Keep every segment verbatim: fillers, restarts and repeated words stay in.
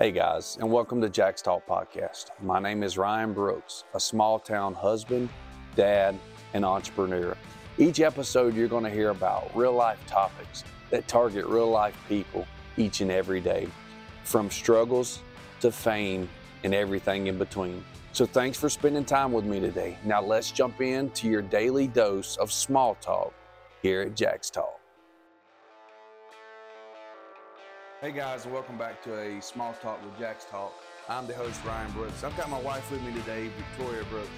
Hey guys, and welcome to Jack's Talk Podcast. My name is Ryan Brooks, a small town husband, dad, and entrepreneur. Each episode you're gonna hear about real life topics that target real life people each and every day, from struggles to fame and everything in between. So thanks for spending time with me today. Now let's jump into your daily dose of small talk here at Jack's Talk. Hey guys, welcome back to a Small Talk with Jack's Talk. I'm the host, Ryan Brooks. I've got my wife with me today, Victoria Brooks.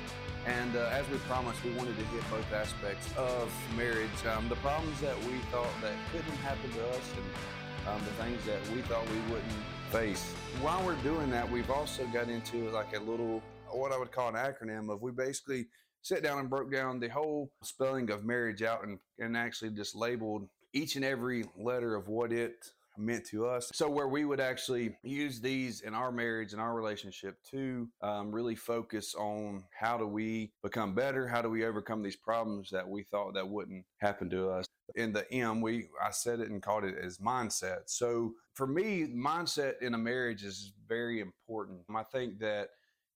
And uh, as we promised, we wanted to hit both aspects of marriage. Um, the problems that we thought that couldn't happen to us and um, the things that we thought we wouldn't face. While we're doing that, we've also got into like a little, what I would call an acronym of, we basically sat down and broke down the whole spelling of marriage out and, and actually just labeled each and every letter of what it meant to us. So where we would actually use these in our marriage and our relationship to um, really focus on how do we become better? How do we overcome these problems that we thought that wouldn't happen to us? In the M, we I said it and called it as mindset. So for me, mindset in a marriage is very important. I think that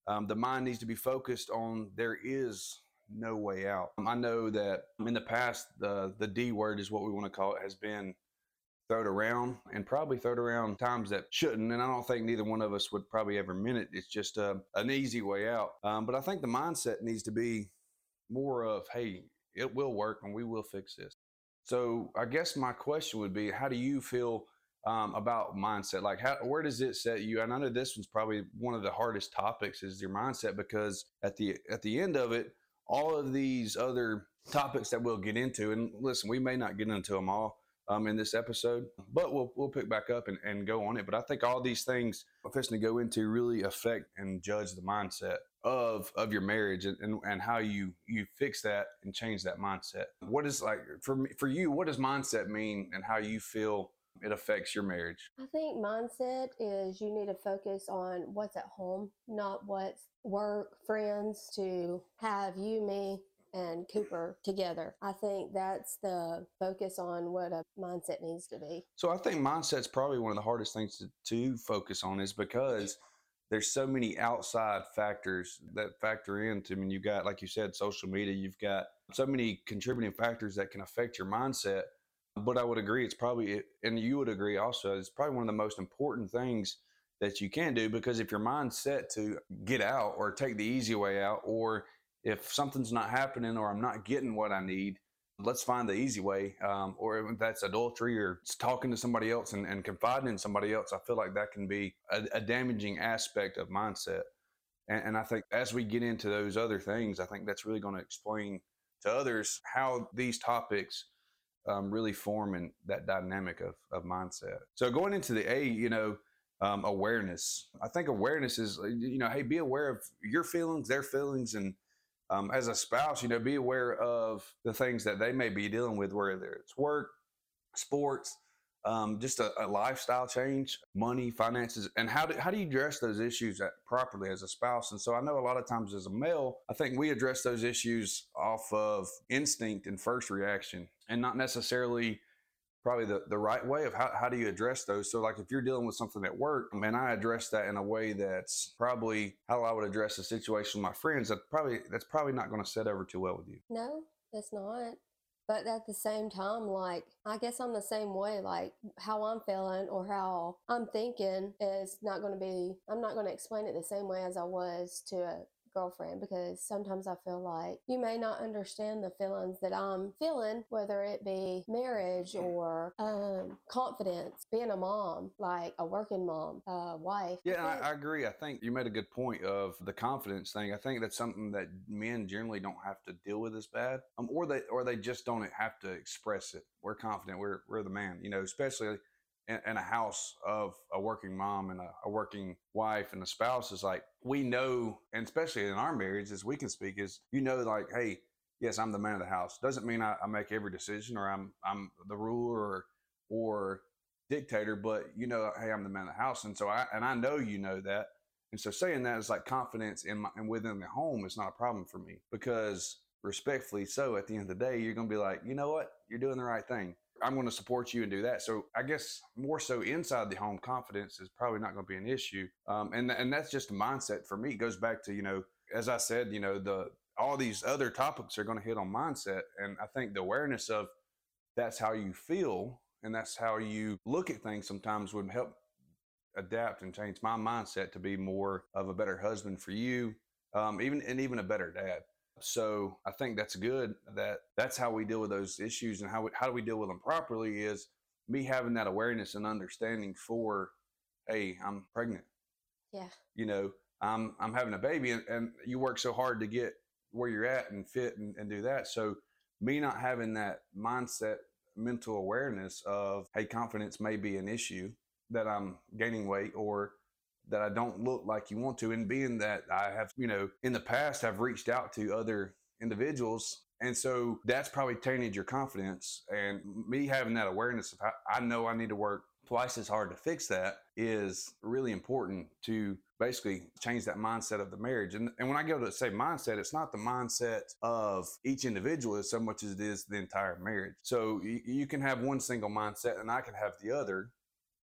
um, the mind needs to be focused on there is no way out. I know that in the past, the, the D word is what we want to call it, has been thrown around and probably thrown around times that shouldn't. And I don't think neither one of us would probably ever mean it. It's just uh, an easy way out. Um, but I think the mindset needs to be more of, hey, it will work and we will fix this. So I guess my question would be, how do you feel um, about mindset? Like how, where does it set you? And I know this one's probably one of the hardest topics is your mindset, because at the, at the end of it, all of these other topics that we'll get into, and listen, we may not get into them all, Um, in this episode, but we'll we'll pick back up and, and go on it. But I think all these things I'm fixing to go into really affect and judge the mindset of of your marriage and, and, and how you you fix that and change that mindset. What is like for me, for you, what does mindset mean and how you feel it affects your marriage? I think mindset is you need to focus on what's at home, not what's work, friends, to have you, me, and Cooper together. I think that's the focus on what a mindset needs to be. So I think mindset's probably one of the hardest things to, to focus on, is because there's so many outside factors that factor into, I mean, you've got, like you said, social media, you've got so many contributing factors that can affect your mindset. But I would agree, it's probably, and you would agree also, it's probably one of the most important things that you can do, because if your mind's set to get out or take the easy way out, or if something's not happening or I'm not getting what I need, let's find the easy way. Um, or if that's adultery or talking to somebody else and, and confiding in somebody else, I feel like that can be a, a damaging aspect of mindset. And, and I think as we get into those other things, I think that's really going to explain to others how these topics um, really form in that dynamic of, of mindset. So going into the A, you know, um, awareness. I think awareness is, you know, hey, be aware of your feelings, their feelings, and Um, as a spouse, you know, be aware of the things that they may be dealing with, whether it's work, sports, um, just a, a lifestyle change, money, finances, and how do, how do you address those issues at, properly as a spouse? And so I know a lot of times as a male, I think we address those issues off of instinct and first reaction, and not necessarily probably the, the right way of how, how do you address those. So like if you're dealing with something at work, man, I address that in a way that's probably how I would address a situation with my friends. That probably, that's probably not going to set over too well with you. No, that's not. But at the same time, like, I guess I'm the same way, like how I'm feeling or how I'm thinking is not going to be, I'm not going to explain it the same way as I was to a girlfriend, because sometimes I feel like you may not understand the feelings that I'm feeling, whether it be marriage or um, confidence, being a mom, like a working mom, uh, wife. Yeah, I, I agree. I think you made a good point of the confidence thing. I think that's something that men generally don't have to deal with as bad, um, or they or they just don't have to express it. We're confident. We're we're the man, you know, especially in, in a house of a working mom and a, a working wife and a spouse. Is like, we know, and especially in our marriage, as we can speak, is, you know, like, hey, yes, I'm the man of the house. Doesn't mean I, I make every decision or I'm I'm the ruler or, or dictator, but you know, hey, I'm the man of the house. And so I, and I know, you know that. And so saying that is like confidence in my, and within the home is not a problem for me, because respectfully so, at the end of the day, you're going to be like, you know what? You're doing the right thing. I'm going to support you and do that. So I guess more so inside the home, confidence is probably not going to be an issue. Um, and and that's just a mindset for me. It goes back to, you know, as I said, you know, the all these other topics are going to hit on mindset. And I think the awareness of that's how you feel and that's how you look at things sometimes would help adapt and change my mindset to be more of a better husband for you, um, even and even a better dad. So I think that's good that that's how we deal with those issues, and how we, how do we deal with them properly is me having that awareness and understanding for, hey, I'm pregnant. Yeah. You know, I'm, I'm having a baby, and, and you work so hard to get where you're at and fit and, and do that. So me not having that mindset, mental awareness of, hey, confidence may be an issue, that I'm gaining weight or that I don't look like you want to. And being that I have, you know, in the past, I've reached out to other individuals. And so that's probably tainted your confidence. And me having that awareness of how I know I need to work twice as hard to fix that is really important to basically change that mindset of the marriage. And, and when I go to say mindset, it's not the mindset of each individual as so much as it is the entire marriage. So you, you can have one single mindset and I can have the other.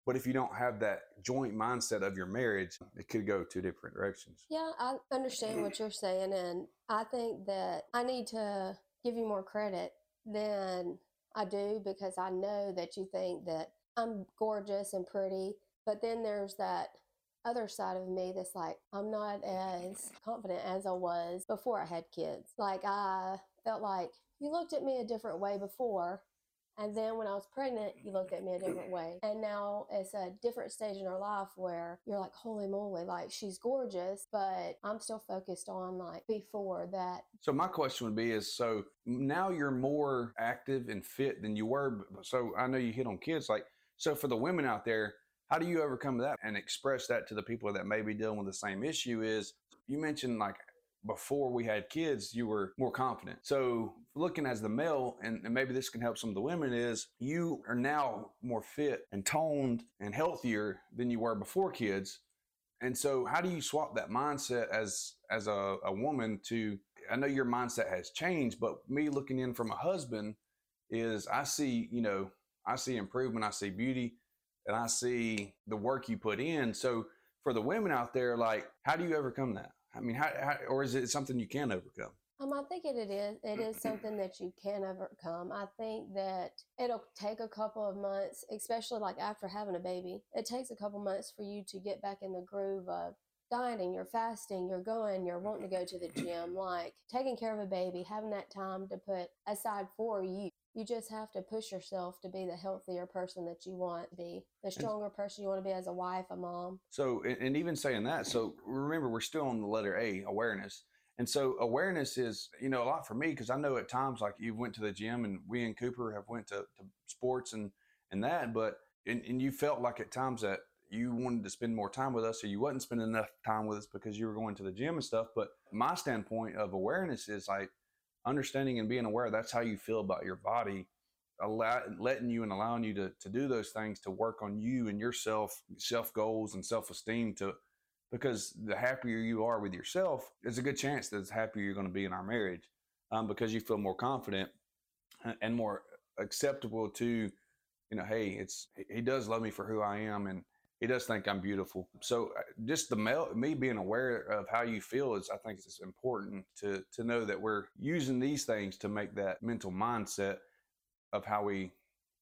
But if you don't have that joint mindset of your marriage, it could go two different directions. Yeah, I understand what you're saying. And I think that I need to give you more credit than I do, because I know that you think that I'm gorgeous and pretty. But then there's that other side of me that's like, I'm not as confident as I was before I had kids. Like, I felt like you looked at me a different way before. And then when I was pregnant, you looked at me a different way. And now it's a different stage in our life where you're like, holy moly, like, she's gorgeous, but I'm still focused on like before that. So my question would be is, so now you're more active and fit than you were. So I know you hit on kids. Like, so for the women out there, how do you overcome that and express that to the people that may be dealing with the same issue? Is you mentioned like, before we had kids, you were more confident. So looking as the male, and, and maybe this can help some of the women, is you are now more fit and toned and healthier than you were before kids. And so how do you swap that mindset as as a, a woman to, I know your mindset has changed, but me looking in from a husband is I see, you know, I see improvement, I see beauty, and I see the work you put in. So for the women out there, like, how do you overcome that? I mean, how, how, or is it something you can overcome? Um, I think it, it is. It is something that you can overcome. I think that it'll take a couple of months, especially like after having a baby. It takes a couple months for you to get back in the groove of dieting, you're fasting, you're going, you're wanting to go to the gym, like taking care of a baby, having that time to put aside for you. You just have to push yourself to be the healthier person that you want to be, the stronger person you want to be as a wife, a mom. So, and even saying that, so remember, we're still on the letter A, awareness. And so awareness is, you know, a lot for me, because I know at times, like, you went to the gym, and we and Cooper have went to, to sports and, and that, but, and, and you felt like at times that you wanted to spend more time with us, or you wasn't spending enough time with us because you were going to the gym and stuff. But my standpoint of awareness is like, understanding and being aware that's how you feel about your body, allow, letting you and allowing you to, to do those things to work on you and yourself, self goals and self-esteem, to, because the happier you are with yourself, there's a good chance that the happier you're going to be in our marriage, um, because you feel more confident and more acceptable to, you know, hey, it's, he does love me for who I am, and he does think I'm beautiful. So just the male, me being aware of how you feel is, I think it's important to to know that we're using these things to make that mental mindset of how we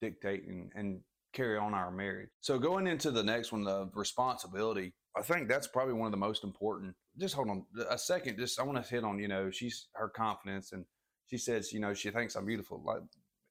dictate and, and carry on our marriage. So going into the next one, the responsibility, I think that's probably one of the most important. Just hold on a second. Just I want to hit on, you know, she's her confidence, and she says, you know, she thinks I'm beautiful. Like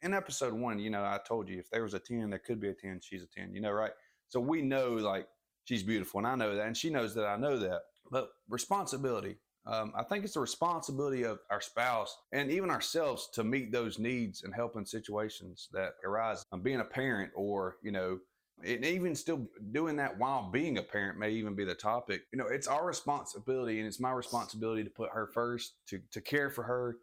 in episode one, you know, I told you if there was a ten, there could be a ten. She's a ten, you know, right? So we know, like, she's beautiful, and I know that, and she knows that I know that. But responsibility, um, I think it's the responsibility of our spouse and even ourselves to meet those needs and help in situations that arise. Um, being a parent, or, you know, and even still doing that while being a parent may even be the topic. You know, it's our responsibility, and it's my responsibility to put her first, to to care for her.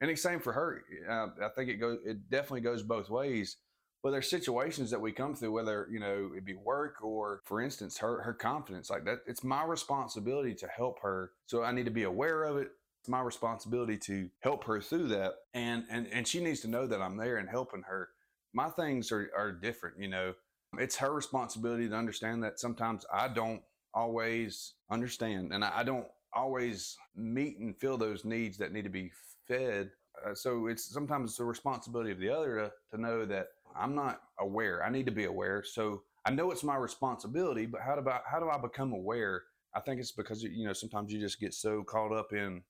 And it's same for her. Uh, I think it goes, it definitely goes both ways. Well, there's situations that we come through, whether, you know, it'd be work or, for instance, her her confidence, like that. It's my responsibility to help her. So I need to be aware of it. It's my responsibility to help her through that. And and and she needs to know that I'm there and helping her. my things are, are different. You know, it's her responsibility to understand that sometimes I don't always understand, and I don't always meet and fill those needs that need to be fed. Uh, so it's sometimes the responsibility of the other to, to know that I'm not aware. I need to be aware. So I know it's my responsibility, but how do I, how do I become aware? I think it's because, you know, sometimes you just get so caught up in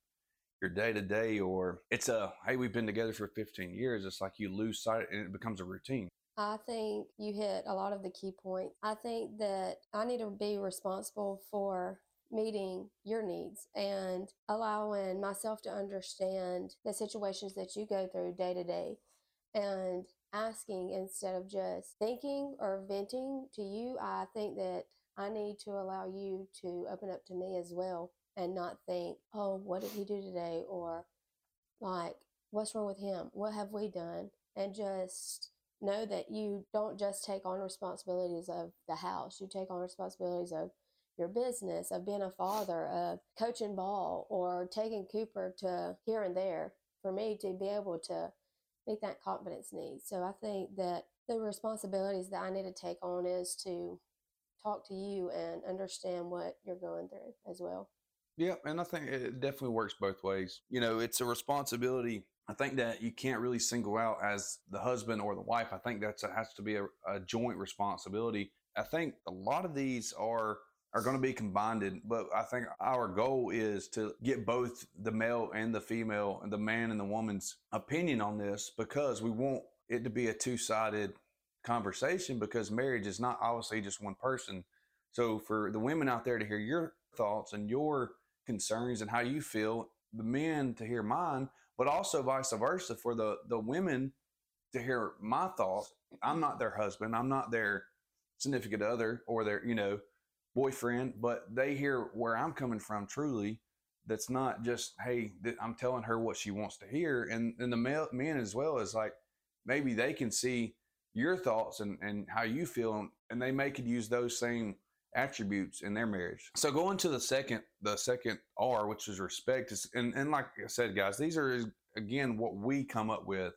your day to day, or it's a, hey, we've been together for fifteen years. It's like you lose sight and it becomes a routine. I think you hit a lot of the key points. I think that I need to be responsible for meeting your needs and allowing myself to understand the situations that you go through day to day, and asking instead of just thinking or venting to you. I think that I need to allow you to open up to me as well and not think, oh, what did he do today? Or like, what's wrong with him? What have we done? And just know that you don't just take on responsibilities of the house. You take on responsibilities of your business, of being a father, of coaching ball, or taking Cooper to here and there, for me to be able to meet that confidence need. So I think that the responsibilities that I need to take on is to talk to you and understand what you're going through as well. Yeah, and I think it definitely works both ways. You know, it's a responsibility. I think that you can't really single out as the husband or the wife. I think that has to be a, a joint responsibility. I think a lot of these are are going to be combined, but I think our goal is to get both the male and the female, and the man and the woman's opinion on this, because we want it to be a two-sided conversation, because marriage is not obviously just one person. So for the women out there to hear your thoughts and your concerns and how you feel, the men to hear mine, but also vice versa for the, the women to hear my thoughts. I'm not their husband. I'm not their significant other or their, you know, boyfriend, but they hear where I'm coming from truly. That's not just, hey, th- I'm telling her what she wants to hear. And and the male, men as well is like, maybe they can see your thoughts and, and how you feel, and they may could use those same attributes in their marriage. So going to the second, the second R, which is respect, is, and, and like I said, guys, these are, again, what we come up with.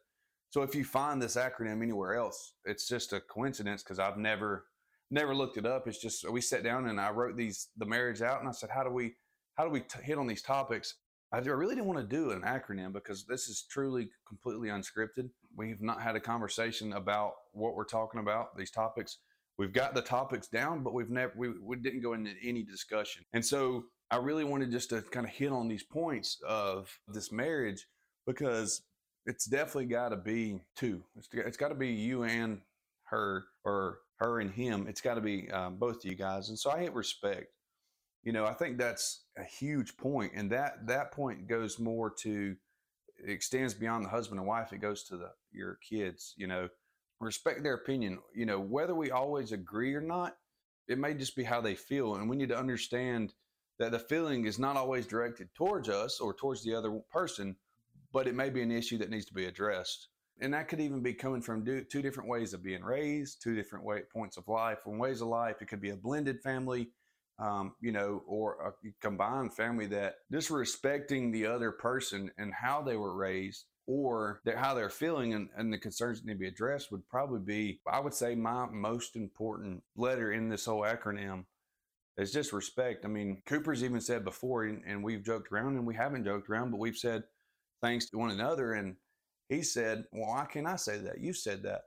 So if you find this acronym anywhere else, it's just a coincidence, because I've never Never looked it up. It's just, we sat down and I wrote these, the marriage out, and I said, how do we, how do we t- hit on these topics? I really didn't want to do an acronym, because this is truly completely unscripted. We've not had a conversation about what we're talking about, these topics. We've got the topics down, but we've never, we, we didn't go into any discussion. And so I really wanted just to kind of hit on these points of this marriage, because it's definitely got to be two. It's, it's got to be you and her, or her and him. It's got to be um, both of you guys. And so I hit respect. You know, I think that's a huge point. And that, that point goes more to, it extends beyond the husband and wife. It goes to the, your kids, you know, respect their opinion. You know, whether we always agree or not, it may just be how they feel. And we need to understand that the feeling is not always directed towards us or towards the other person, but it may be an issue that needs to be addressed. And that could even be coming from do, two different ways of being raised, two different way, points of life, and ways of life. It could be a blended family, um, you know, or a combined family, that just respecting the other person and how they were raised, or their, how they're feeling, and, and the concerns that need to be addressed would probably be, I would say, my most important letter in this whole acronym is just respect. I mean, Cooper's even said before, and, and we've joked around, and we haven't joked around, but we've said thanks to one another, and he said, well, why can't I say that? You said that.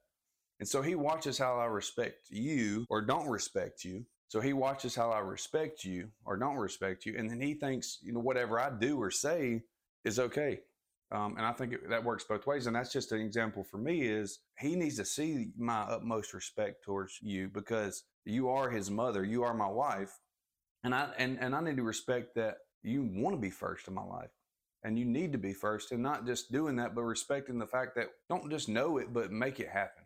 And so he watches how I respect you or don't respect you. So he watches how I respect you or don't respect you. And then he thinks, you know, whatever I do or say is okay. Um, and I think it, that works both ways. And that's just an example for me, is he needs to see my utmost respect towards you, because you are his mother. You are my wife. And I, and, and I need to respect that you want to be first in my life. And you need to be first, and not just doing that, but respecting the fact that don't just know it, but make it happen.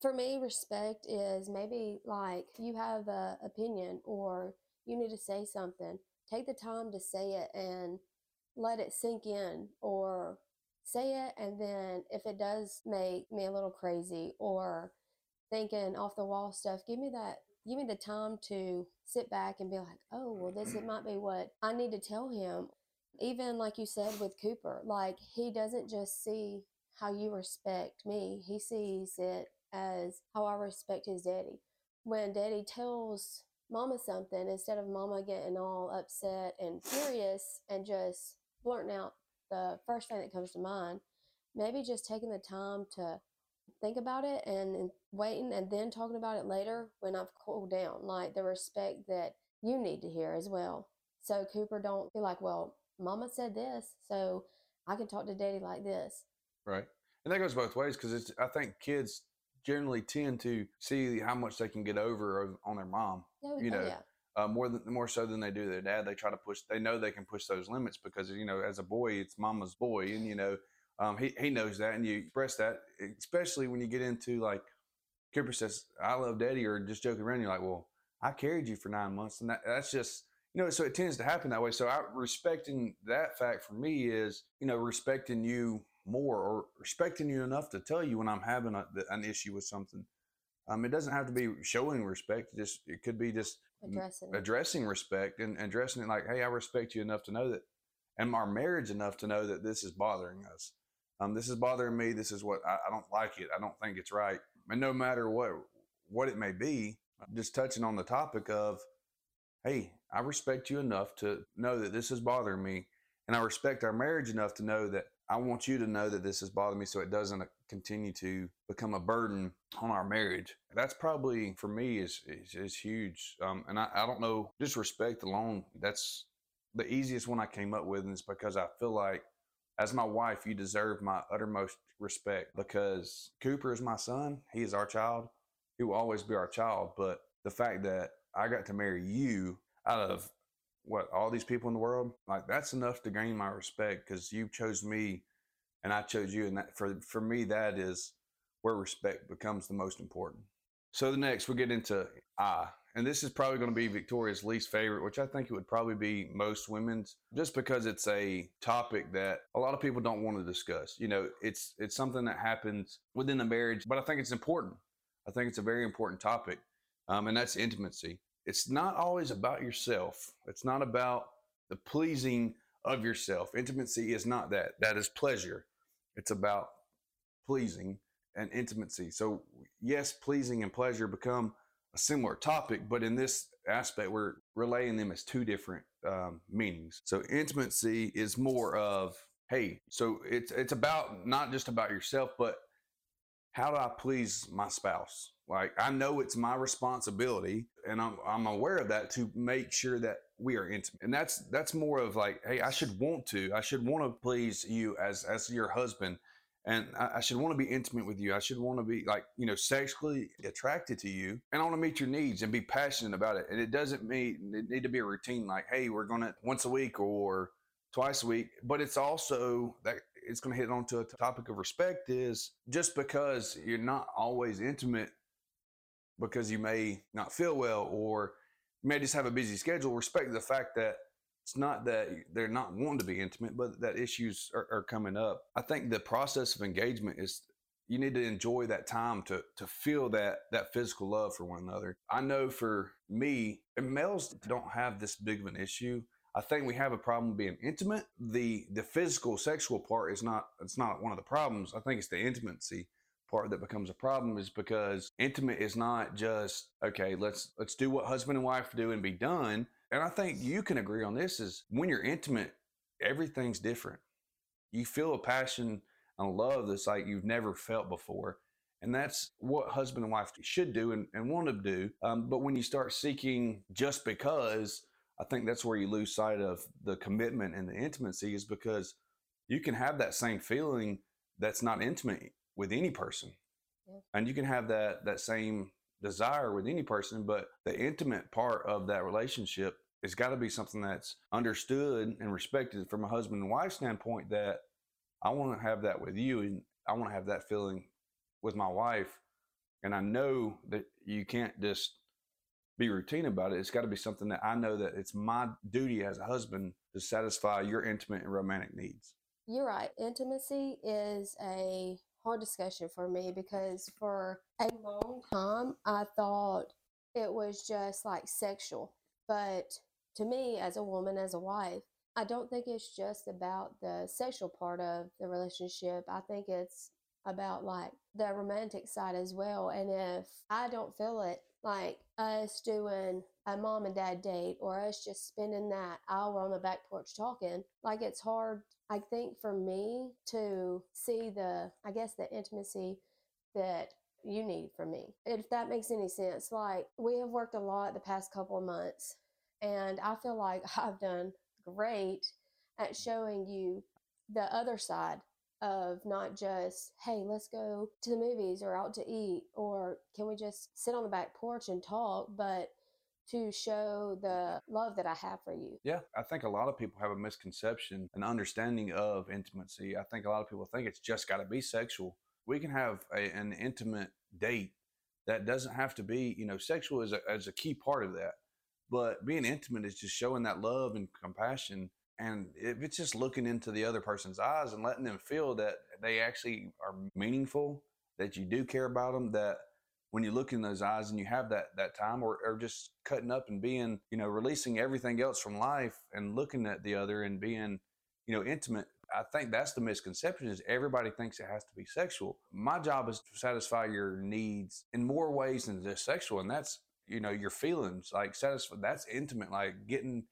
For me, respect is maybe like, you have an opinion or you need to say something, take the time to say it and let it sink in, or say it. And then if it does make me a little crazy or thinking off the wall stuff, give me that. Give me the time to sit back and be like, oh, well, this it might be what I need to tell him. Even like you said with Cooper, like, he doesn't just see how you respect me. He sees it as how I respect his daddy. When daddy tells mama something, instead of mama getting all upset and furious and just blurting out the first thing that comes to mind, maybe just taking the time to think about it and, and waiting and then talking about it later when I've cooled down, like the respect that you need to hear as well. So Cooper don't be like, well, mama said this, so I can talk to daddy like this. Right. And that goes both ways, because it's, I think kids generally tend to see how much they can get over on their mom, yeah, you know, oh, yeah. uh, more than more so than they do their dad. They try to push, they know they can push those limits because, you know, as a boy, it's mama's boy. And, you know, um, he, he knows that, and you express that, especially when you get into like, Cooper says, I love daddy, or just joking around. You're like, well, I carried you for nine months. And that, that's just, you know, so it tends to happen that way. So I respecting that fact for me is, you know, respecting you more, or respecting you enough to tell you when I'm having a, an issue with something. Um, it doesn't have to be showing respect. Just it could be just addressing, addressing respect and, and addressing it like, hey, I respect you enough to know that, and our marriage enough to know that this is bothering us. Um, this is bothering me. This is what I, I don't like it. I don't think it's right. And no matter what what it may be, just touching on the topic of, hey, I respect you enough to know that this is bothering me, and I respect our marriage enough to know that I want you to know that this is bothering me so it doesn't continue to become a burden on our marriage. That's probably, for me, is is, is huge. Um, and I, I don't know, just respect alone, that's the easiest one I came up with. And it's because I feel like, as my wife, you deserve my uttermost respect, because Cooper is my son. He is our child. He will always be our child. But the fact that I got to marry you out of what, all these people in the world, like, that's enough to gain my respect, because you chose me and I chose you. And that for, for me, that is where respect becomes the most important. So the next we get into I, and this is probably going to be Victoria's least favorite, which I think it would probably be most women's, just because it's a topic that a lot of people don't want to discuss. You know, it's, it's something that happens within a marriage, but I think it's important. I think it's a very important topic. Um, and that's intimacy. It's not always about yourself. It's not about the pleasing of yourself. Intimacy is not that. That is pleasure. It's about pleasing and intimacy. So yes, pleasing and pleasure become a similar topic, but in this aspect, we're relaying them as two different um, meanings. So intimacy is more of, hey, so it's it's about not just about yourself, but how do I please my spouse? Like, I know it's my responsibility, and I'm I'm aware of that, to make sure that we are intimate. And that's that's more of like, hey, I should want to, I should want to please you as as your husband, and I, I should want to be intimate with you. I should want to be, like, you know, sexually attracted to you, and I want to meet your needs and be passionate about it. And it doesn't mean it need to be a routine, like, hey, we're gonna once a week or twice a week, but it's also that it's going to hit on to a topic of respect, is just because you're not always intimate because you may not feel well, or you may just have a busy schedule, respect the fact that it's not that they're not wanting to be intimate, but that issues are, are coming up. I think the process of engagement is, you need to enjoy that time to to feel that that physical love for one another. I know for me, and males don't have this big of an issue. I think we have a problem being intimate. The the physical sexual part is not, it's not one of the problems. I think it's the intimacy part that becomes a problem, is because intimate is not just, okay, let's let's do what husband and wife do and be done. And I think you can agree on this, is when you're intimate, everything's different. You feel a passion and love that's like you've never felt before. And that's what husband and wife should do and, and want to do. Um, but when you start seeking just because, I think that's where you lose sight of the commitment and the intimacy, is because you can have that same feeling that's not intimate with any person. Yeah. And you can have that, that same desire with any person, but the intimate part of that relationship has got to be something that's understood and respected from a husband and wife standpoint, that I want to have that with you, and I want to have that feeling with my wife. And I know that you can't just be routine about it. It's got to be something that I know that it's my duty as a husband to satisfy your intimate and romantic needs. You're right. Intimacy is a hard discussion for me, because for a long time, I thought it was just like sexual. But to me, as a woman, as a wife, I don't think it's just about the sexual part of the relationship. I think it's about like the romantic side as well. And if I don't feel it, like us doing a mom and dad date or us just spending that hour on the back porch talking, like it's hard, I think, for me to see the, I guess, the intimacy that you need from me, if that makes any sense. Like, we have worked a lot the past couple of months, and I feel like I've done great at showing you the other side of not just, hey, let's go to the movies or out to eat, or can we just sit on the back porch and talk, but to show the love that I have for you. Yeah, I think a lot of people have a misconception, an understanding of intimacy. I think a lot of people think it's just got to be sexual. We can have a, an intimate date that doesn't have to be, you know, sexual is a, is a key part of that. But being intimate is just showing that love and compassion. And if it's just looking into the other person's eyes and letting them feel that they actually are meaningful, that you do care about them, that when you look in those eyes and you have that that time, or, or just cutting up and being, you know, releasing everything else from life and looking at the other and being, you know, intimate. I think that's the misconception, is everybody thinks it has to be sexual. My job is to satisfy your needs in more ways than just sexual. And that's, you know, your feelings, like satisfy, that's intimate, like getting,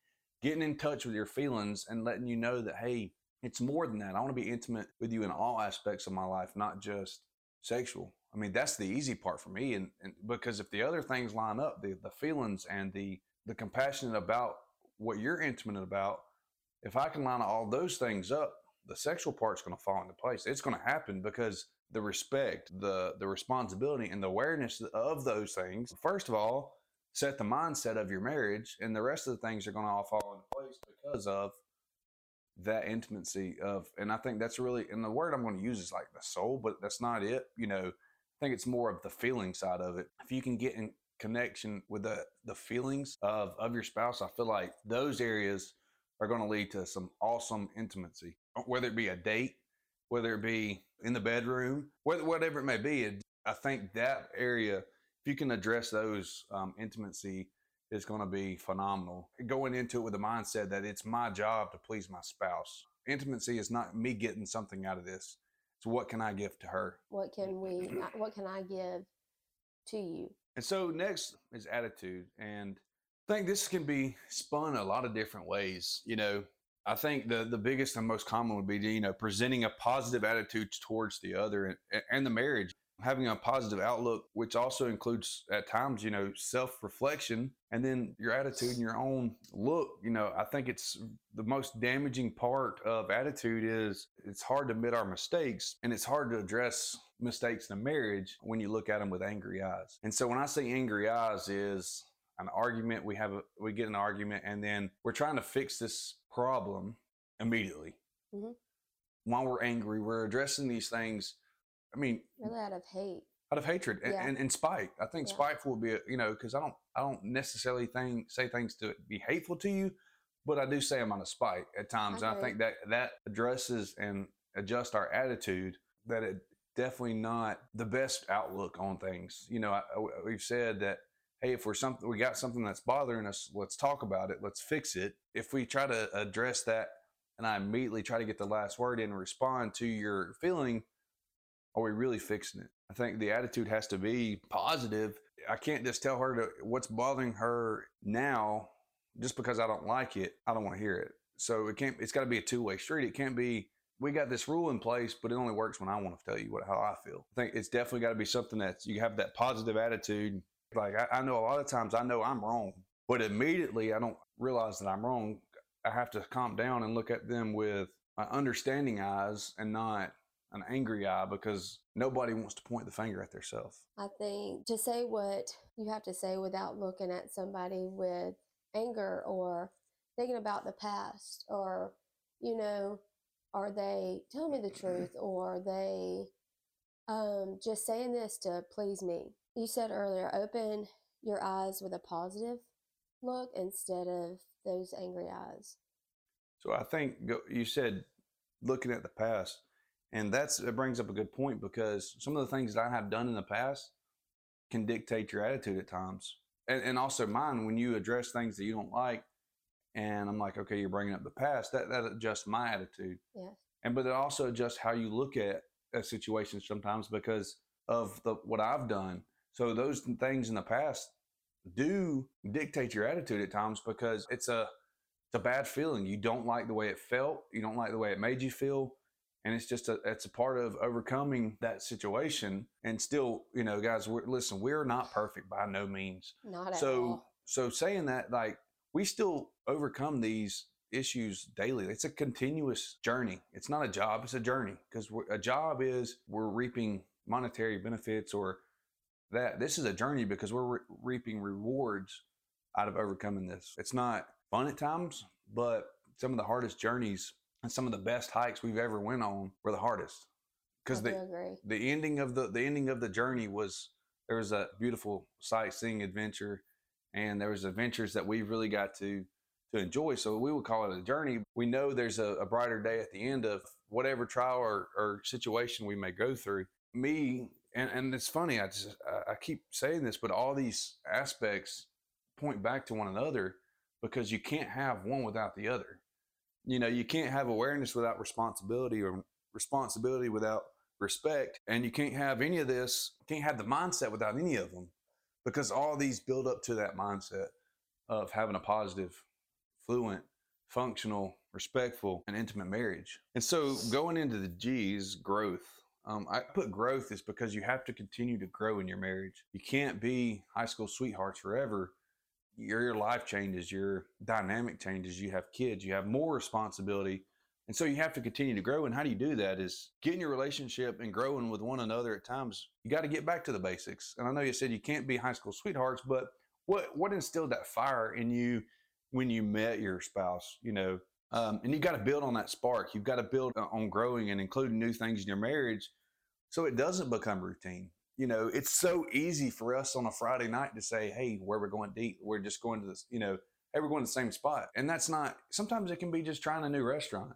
getting in touch with your feelings and letting you know that, hey, it's more than that. I want to be intimate with you in all aspects of my life, not just sexual. I mean, that's the easy part for me. And, and because if the other things line up, the, the feelings and the, the compassion about what you're intimate about, if I can line all those things up, the sexual part's going to fall into place. It's going to happen because the respect, the the responsibility, and the awareness of those things, first of all, set the mindset of your marriage, and the rest of the things are going to all fall into place because of that intimacy of, and I think that's really, and the word I'm going to use is like the soul, but that's not it. You know, I think it's more of the feeling side of it. If you can get in connection with the, the feelings of, of your spouse, I feel like those areas are going to lead to some awesome intimacy, whether it be a date, whether it be in the bedroom, whether, whatever it may be. I think that area, if you can address those, um, intimacy is going to be phenomenal. Going into it with the mindset that it's my job to please my spouse. Intimacy is not me getting something out of this. So what can I give to her? What can we, what can I give to you? And so next is attitude. And I think this can be spun a lot of different ways. You know, I think the, the biggest and most common would be, you know, presenting a positive attitude towards the other and, and the marriage, having a positive outlook, which also includes at times, you know, self-reflection, and then your attitude and your own look. You know, I think it's the most damaging part of attitude is it's hard to admit our mistakes, and it's hard to address mistakes in a marriage when you look at them with angry eyes. And so when I say angry eyes is an argument, we have a, we get an argument, and then we're trying to fix this problem immediately. Mm-hmm. While we're angry, we're addressing these things. I mean, really out of hate, out of hatred, yeah. and, and, and spite. I think yeah. spiteful would be, a, you know, because I don't, I don't necessarily think say things to be hateful to you, but I do say them out of spite at times. I and I think that that addresses and adjusts our attitude. That it definitely not the best outlook on things. You know, I, I, we've said that. Hey, if we're something, we got something that's bothering us, let's talk about it. Let's fix it. If we try to address that and I immediately try to get the last word in and respond to your feeling, are we really fixing it? I think the attitude has to be positive. I can't just tell her to, what's bothering her now just because I don't like it. I don't want to hear it. So it can't, it's got to be a two-way street. It can't be, we got this rule in place, but it only works when I want to tell you what, how I feel. I think it's definitely got to be something that you have that positive attitude. Like I, I know a lot of times I know I'm wrong, but immediately I don't realize that I'm wrong. I have to calm down and look at them with my understanding eyes and not an angry eye, because nobody wants to point the finger at themselves. I think to say what you have to say without looking at somebody with anger or thinking about the past or, you know, are they telling me the truth, or are they um, just saying this to please me? You said earlier, open your eyes with a positive look instead of those angry eyes. So I think you said looking at the past, and that's, it brings up a good point, because some of the things that I have done in the past can dictate your attitude at times. And, and also mine, when you address things that you don't like And I'm like, okay, you're bringing up the past. That that adjusts my attitude. Yes. And but it also adjusts how you look at a situation sometimes because of the what I've done. So those things in the past do dictate your attitude at times because it's a it's a bad feeling. You don't like the way it felt. You don't like the way it made you feel. And it's just a it's a part of overcoming that situation. And still, you know, guys, we're, listen, we're not perfect by no means. Not at all. So saying that, like, we still overcome these issues daily. It's a continuous journey. It's not a job. It's a journey because a job is we're reaping monetary benefits or that. This is a journey because we're re- reaping rewards out of overcoming this. It's not fun at times, but some of the hardest journeys and some of the best hikes we've ever went on were the hardest because the, the ending of the, the ending of the journey was, there was a beautiful sightseeing adventure. And there was adventures that we really got to to enjoy. So we would call it a journey. We know there's a, a brighter day at the end of whatever trial or, or situation we may go through. Me, and, and it's funny, I just I keep saying this, but all these aspects point back to one another because you can't have one without the other. You know, you can't have awareness without responsibility or responsibility without respect. And you can't have any of this, can't have the mindset without any of them. Because all these build up to that mindset of having a positive, fluent, functional, respectful, and intimate marriage. And so going into the G's, growth, um, I put growth is because you have to continue to grow in your marriage. You can't be high school sweethearts forever. Your, your life changes, your dynamic changes, you have kids, you have more responsibility. And so you have to continue to grow. And how do you do that is getting your relationship and growing with one another at times. You got to get back to the basics. And I know you said you can't be high school sweethearts, but what, what instilled that fire in you when you met your spouse, you know, um, and you got to build on that spark. You've got to build on growing and including new things in your marriage. So it doesn't become routine. You know, it's so easy for us on a Friday night to say, hey, where we're going deep, we're just going to this, you know, hey, we're going to the same spot. And that's not, sometimes it can be just trying a new restaurant.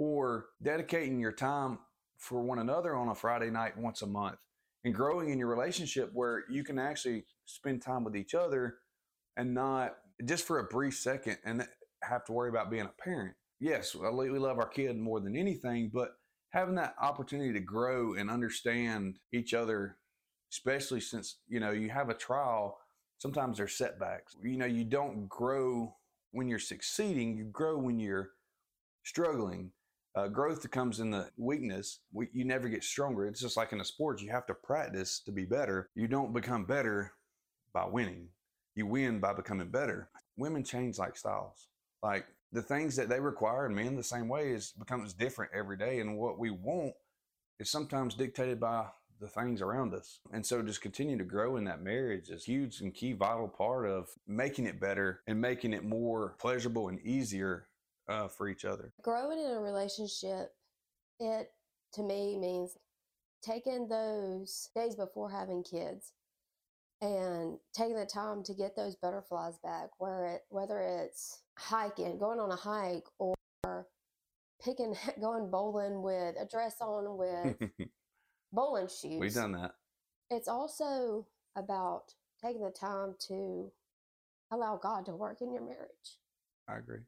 Or dedicating your time for one another on a Friday night once a month and growing in your relationship where you can actually spend time with each other and not just for a brief second and have to worry about being a parent. Yes, we love our kid more than anything, but having that opportunity to grow and understand each other, especially since, you know, you have a trial, sometimes there's setbacks. You know, you don't grow when you're succeeding, you grow when you're struggling. Uh, growth that comes in the weakness, we, you never get stronger. It's just like in a sport, you have to practice to be better. You don't become better by winning. You win by becoming better. Women change like styles. Like the things that they require and men the same way is becomes different every day. And what we want is sometimes dictated by the things around us. And so just continue to grow in that marriage is huge and key vital part of making it better and making it more pleasurable and easier Uh, for each other. Growing in a relationship, it to me means taking those days before having kids and taking the time to get those butterflies back, where it, whether it's hiking, going on a hike, or picking, going bowling with a dress on with bowling shoes. We've done that. It's also about taking the time to allow God to work in your marriage. I agree.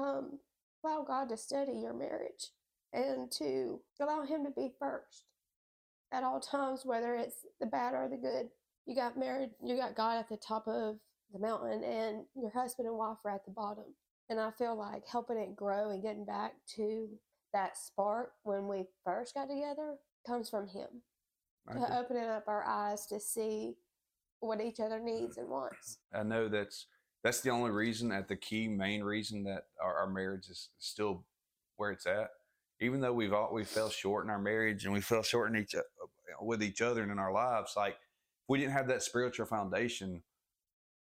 Um, allow God to study your marriage and to allow him to be first at all times, whether it's the bad or the good. You got married, you got God at the top of the mountain and your husband and wife are at the bottom. And I feel like helping it grow and getting back to that spark when we first got together comes from him. Okay. To opening up our eyes to see what each other needs and wants. I know that's That's the only reason, at the key main reason that our, our marriage is still where it's at. Even though we've all, we fell short in our marriage and we fell short in each with each other and in our lives, like if we didn't have that spiritual foundation,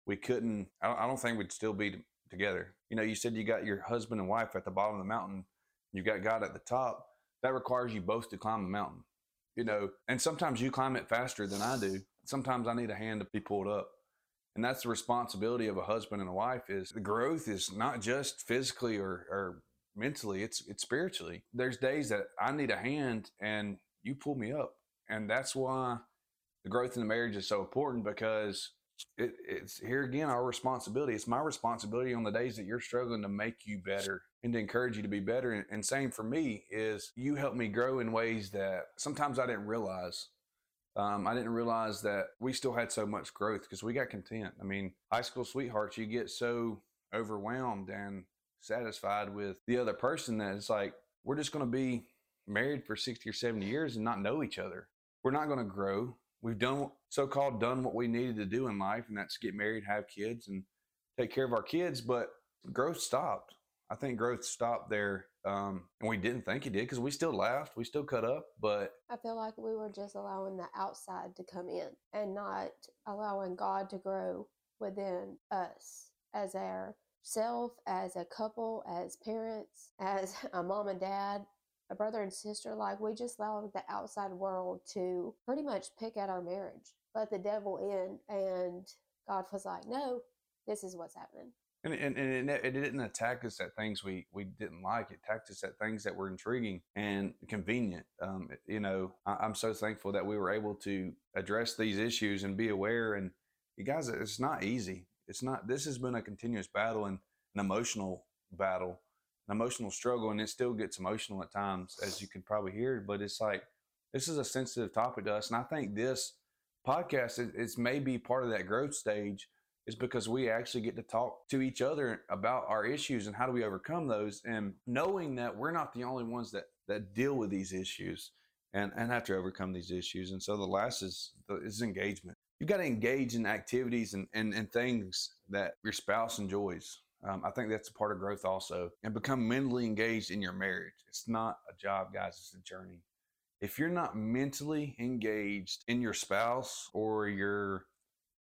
we couldn't. I don't, I don't think we'd still be t- together. You know, you said you got your husband and wife at the bottom of the mountain, you got God at the top. That requires you both to climb the mountain. You know, and sometimes you climb it faster than I do. Sometimes I need a hand to be pulled up. And that's the responsibility of a husband and a wife is the growth is not just physically or, or mentally, it's it's spiritually. There's days that I need a hand and you pull me up. And that's why the growth in the marriage is so important because it, it's here again, our responsibility. It's my responsibility on the days that you're struggling to make you better and to encourage you to be better. And, and same for me is you helped me grow in ways that sometimes I didn't realize. Um, I didn't realize that we still had so much growth because we got content. I mean, high school sweethearts, you get so overwhelmed and satisfied with the other person that it's like, we're just going to be married for sixty or seventy years and not know each other. We're not going to grow. We've done so-called done what we needed to do in life, and that's get married, have kids, and take care of our kids. But growth stopped. I think growth stopped there. Um, and we didn't think it did because we still laughed. We still cut up, but I feel like we were just allowing the outside to come in and not allowing God to grow within us as ourself, as a couple, as parents, as a mom and dad, a brother and sister. Like, we just allowed the outside world to pretty much pick at our marriage, let the devil in. And God was like, no, this is what's happening. And, and, and it, it didn't attack us at things we, we didn't like. It attacked us at things that were intriguing and convenient. Um, you know, I, I'm so thankful that we were able to address these issues and be aware. And you guys, it's not easy. It's not, this has been a continuous battle and an emotional battle, an emotional struggle. And it still gets emotional at times, as you can probably hear, but it's like, this is a sensitive topic to us. And I think this podcast is, is maybe part of that growth stage. Is because we actually get to talk to each other about our issues and how do we overcome those, and knowing that we're not the only ones that, that deal with these issues and, and have to overcome these issues. And so the last is, is engagement. You've got to engage in activities and, and, and things that your spouse enjoys. Um, I think that's a part of growth also, and become mentally engaged in your marriage. It's not a job, guys, it's a journey. If you're not mentally engaged in your spouse or your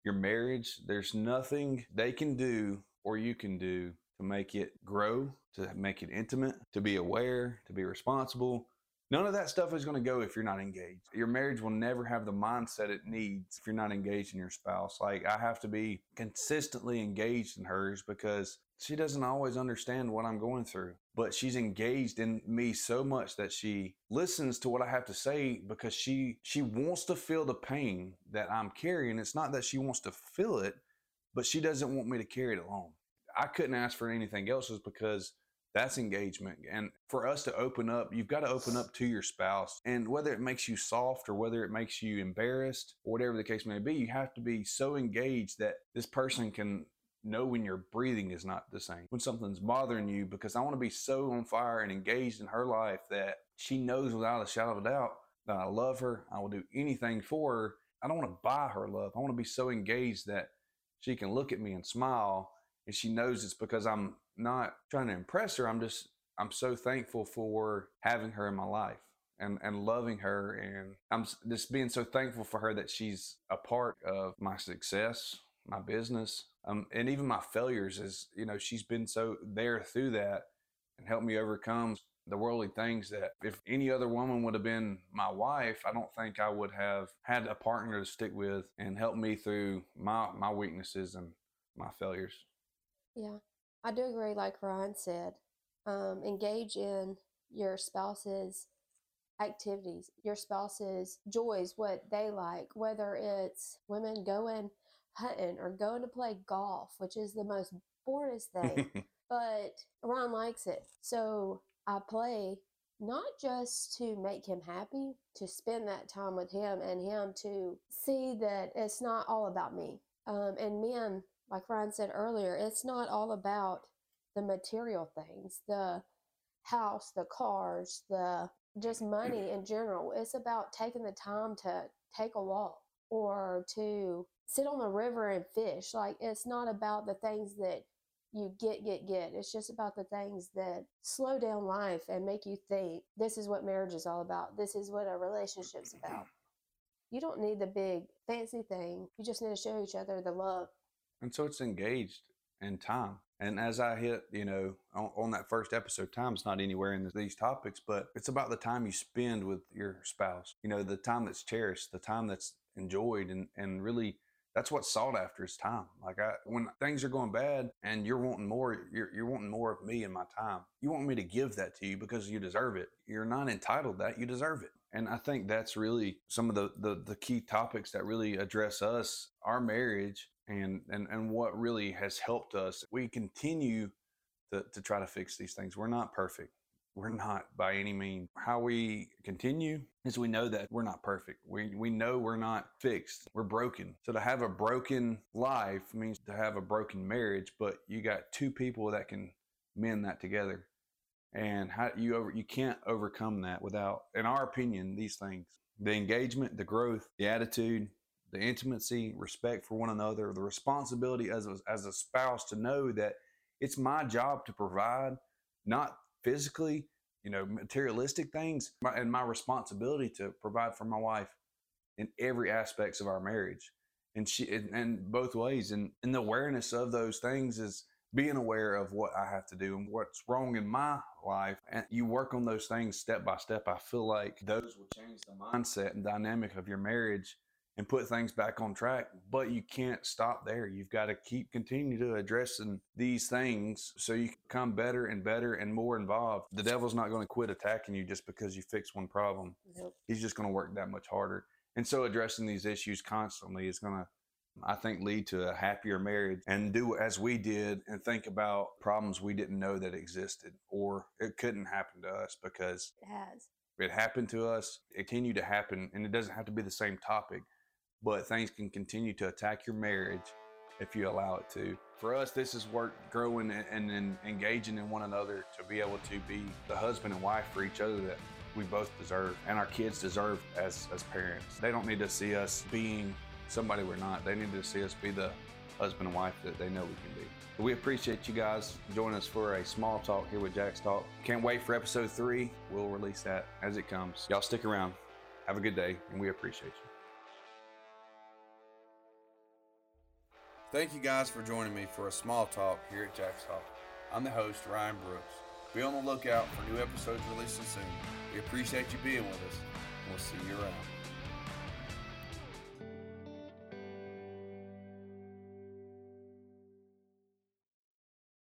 your marriage, there's nothing they can do or you can do to make it grow, to make it intimate, to be aware, to be responsible. None of that stuff is going to go if you're not engaged. Your marriage will never have the mindset it needs if you're not engaged in your spouse. Like, I have to be consistently engaged in hers because she doesn't always understand what I'm going through, but she's engaged in me so much that she listens to what I have to say because she she wants to feel the pain that I'm carrying. It's not that she wants to feel it, but she doesn't want me to carry it alone. I couldn't ask for anything else is because that's engagement. And for us to open up, you've got to open up to your spouse. And whether it makes you soft or whether it makes you embarrassed or whatever the case may be, you have to be so engaged that this person can know when your breathing is not the same, when something's bothering you, because I want to be so on fire and engaged in her life that she knows without a shadow of a doubt that I love her. I will do anything for her. I don't want to buy her love. I want to be so engaged that she can look at me and smile, and she knows it's because I'm not trying to impress her. I'm just, I'm so thankful for having her in my life and, and loving her. And I'm just being so thankful for her that she's a part of my success, my business, um, and even my failures. Is, you know, she's been so there through that and helped me overcome the worldly things that if any other woman would have been my wife, I don't think I would have had a partner to stick with and help me through my, my weaknesses and my failures. Yeah, I do agree. Like Ryan said, um, engage in your spouse's activities, your spouse's joys, what they like, whether it's women going hunting or going to play golf, which is the most boringest thing, but Ron likes it. So I play not just to make him happy, to spend that time with him and him to see that it's not all about me. Um, and men, like Ryan said earlier, it's not all about the material things, the house, the cars, the just money in general. It's about taking the time to take a walk or to sit on the river and fish. Like, it's not about the things that you get, get, get. It's just about the things that slow down life and make you think, this is what marriage is all about. This is what a relationship's about. You don't need the big fancy thing. You just need to show each other the love. And so it's engaged in time. And as I hit, you know, on, on that first episode, time's not anywhere in these topics, but it's about the time you spend with your spouse. You know, the time that's cherished, the time that's enjoyed, and, and really, that's what's sought after is time. Like, I, when things are going bad and you're wanting more, you're, you're wanting more of me and my time. You want me to give that to you because you deserve it. You're not entitled to that. You deserve it. And I think that's really some of the, the, the key topics that really address us, our marriage, and, and, and what really has helped us. We continue to, to try to fix these things. We're not perfect. We're not by any means. How we continue is we know that we're not perfect. We we know we're not fixed. We're broken. So to have a broken life means to have a broken marriage, but you got two people that can mend that together. And how you over you can't overcome that without, in our opinion, these things: the engagement, the growth, the attitude, the intimacy, respect for one another, the responsibility as a, as a spouse to know that it's my job to provide, not physically, you know, materialistic things, and my responsibility to provide for my wife in every aspects of our marriage, and she and, and both ways. And, and the awareness of those things is being aware of what I have to do and what's wrong in my life. And you work on those things step by step. I feel like those will change the mindset and dynamic of your marriage and put things back on track, but you can't stop there. You've got to keep continue to addressing these things so you can become better and better and more involved. The devil's not going to quit attacking you just because you fix one problem. Nope. He's just going to work that much harder. And so addressing these issues constantly is going to, I think, lead to a happier marriage, and do as we did and think about problems we didn't know that existed, or it couldn't happen to us because it has. It happened to us, it continued to happen, and it doesn't have to be the same topic. But things can continue to attack your marriage if you allow it to. For us, this is work growing and, and, and engaging in one another to be able to be the husband and wife for each other that we both deserve, and our kids deserve as, as parents. They don't need to see us being somebody we're not. They need to see us be the husband and wife that they know we can be. But we appreciate you guys joining us for a small talk here with Jack's Talk. Can't wait for episode three. We'll release that as it comes. Y'all stick around. Have a good day, and we appreciate you. Thank you guys for joining me for a small talk here at Jack's Talk. I'm the host, Ryan Brooks. Be on the lookout for new episodes releasing soon. We appreciate you being with us, and we'll see you around.